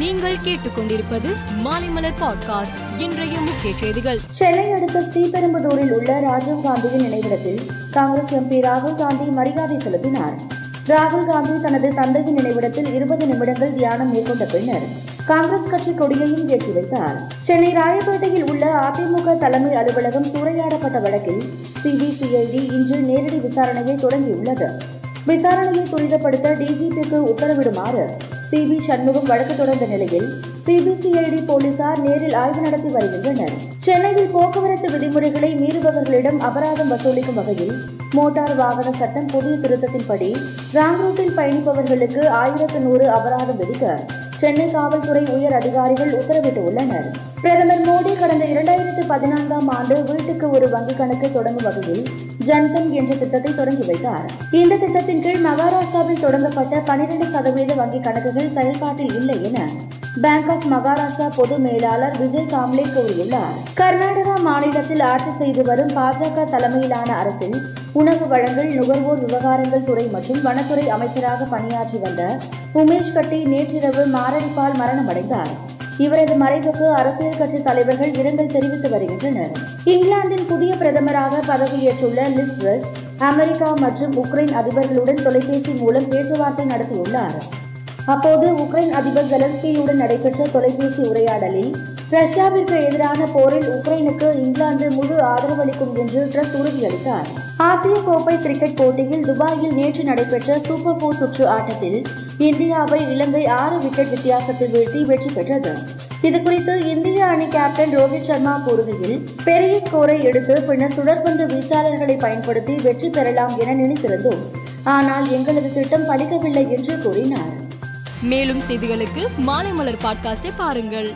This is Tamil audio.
நீங்கள் கேட்டுக்கொண்டிருப்பது மாலைமலர் பாட்காஸ்ட். இன்றைய முக்கிய செய்திகள். சென்னை அடுத்த ஸ்ரீபெரும்புதூரில் உள்ள ராஜீவ் காந்தியின் நினைவிடத்தில் காங்கிரஸ் எம்பி ராகுல் காந்தி மரியாதை செலுத்தினார். ராகுல் காந்தி தனது தந்தையின் நினைவிடத்தில் 20 நிமிடங்கள் தியானம் மேற்கொண்ட பின்னர் காங்கிரஸ் கட்சி கொடியையும் ஏற்றி வைத்தார். சென்னை ராயப்பேட்டையில் உள்ள அதிமுக தலைமை அலுவலகம் சூறையாடப்பட்ட வழக்கில் சிபிசிஐடி இன்று நேரடி விசாரணையை தொடங்கியுள்ளது. விசாரணையை துரிதப்படுத்த டிஜிபிக்கு உத்தரவிடுமாறு சிபி சண்முகம் வழக்கு தொடர்ந்த நிலையில் சிபிசிஐடி போலீசார் நேரில் ஆய்வு நடத்தி வருகின்றனர். சென்னையில் போக்குவரத்து விதிமுறைகளை மீறுபவர்களிடம் அபராதம் வசூலிக்கும் வகையில் மோட்டார் வாகன சட்டம் புதிய திருத்தத்தின்படி ராங் ரூட்டில் பயணிப்பவர்களுக்கு 1100 அபராதம் விதிக்க சென்னை காவல்துறை உயர் அதிகாரிகள் உத்தரவிட்டுள்ளனர். பிரதமர் மோடி கடந்த 2014ஆம் ஆண்டு வீட்டுக்கு ஒரு வங்கிக் கணக்கை தொடங்கும் வகையில் ஜன்கன் என்ற திட்டத்தை தொடங்கி வைத்தார். இந்த திட்டத்தின் கீழ் மகாராஷ்டிராவில் தொடங்கப்பட்ட 12% வங்கிக் கணக்குகள் செயல்பாட்டில் இல்லை என பேங்க் ஆஃப் மகாராஷ்டிரா பொது மேலாளர் விஜய் சாம்லே கூறியுள்ளார். கர்நாடகா மாநிலத்தில் ஆட்சி செய்து வரும் பாஜக தலைமையிலான அரசில் உணவு வழங்கல், நுகர்வோர் விவகாரங்கள் துறை மற்றும் வனத்துறை அமைச்சராக பணியாற்றி வந்த உமேஷ் கட்டி நேற்றிரவு மாரடைப்பால் மரணமடைந்தார். இவரது மறைவுக்கு அரசியல் கட்சி தலைவர்கள் இரங்கல் தெரிவித்து வருகின்றனர். இங்கிலாந்தின் புதிய பிரதமராக பதவியேற்றுள்ள லிஸ் ட்ரஸ் அமெரிக்கா மற்றும் உக்ரைன் அதிபர்களுடன் தொலைபேசி மூலம் பேச்சுவார்த்தை நடத்தியுள்ளார். அப்போது உக்ரைன் அதிபர் ஜெலென்ஸ்கியுடன் நடைபெற்ற தொலைபேசி உரையாடலில் ரஷ்யாவிற்கு எதிரான போரில் உக்ரைனுக்கு இங்கிலாந்து முழு ஆதரவளிக்கும் என்று ட்ரஸ் உறுதியளித்தார். ஆசிய கோப்பை கிரிக்கெட் போட்டியில் துபாயில் நேற்று நடைபெற்ற சூப்பர் 4 சுற்று ஆட்டத்தில் இந்தியாவை இலங்கை 6 விக்கெட் வித்தியாசத்தில் வீழ்த்தி வெற்றி பெற்றது. இதுகுறித்து இந்திய அணி கேப்டன் ரோஹித் சர்மா கூறுகையில், பெரிய ஸ்கோரை எடுத்து பின்னர் சுழற்பந்து வீச்சாளர்களை பயன்படுத்தி வெற்றி பெறலாம் என நினைத்திருந்தோம். ஆனால் எங்களது திட்டம் பலிக்கவில்லை என்று கூறினார். மேலும் செய்திகளுக்கு மாலை மலர் பாட்காஸ்டை பாருங்கள்.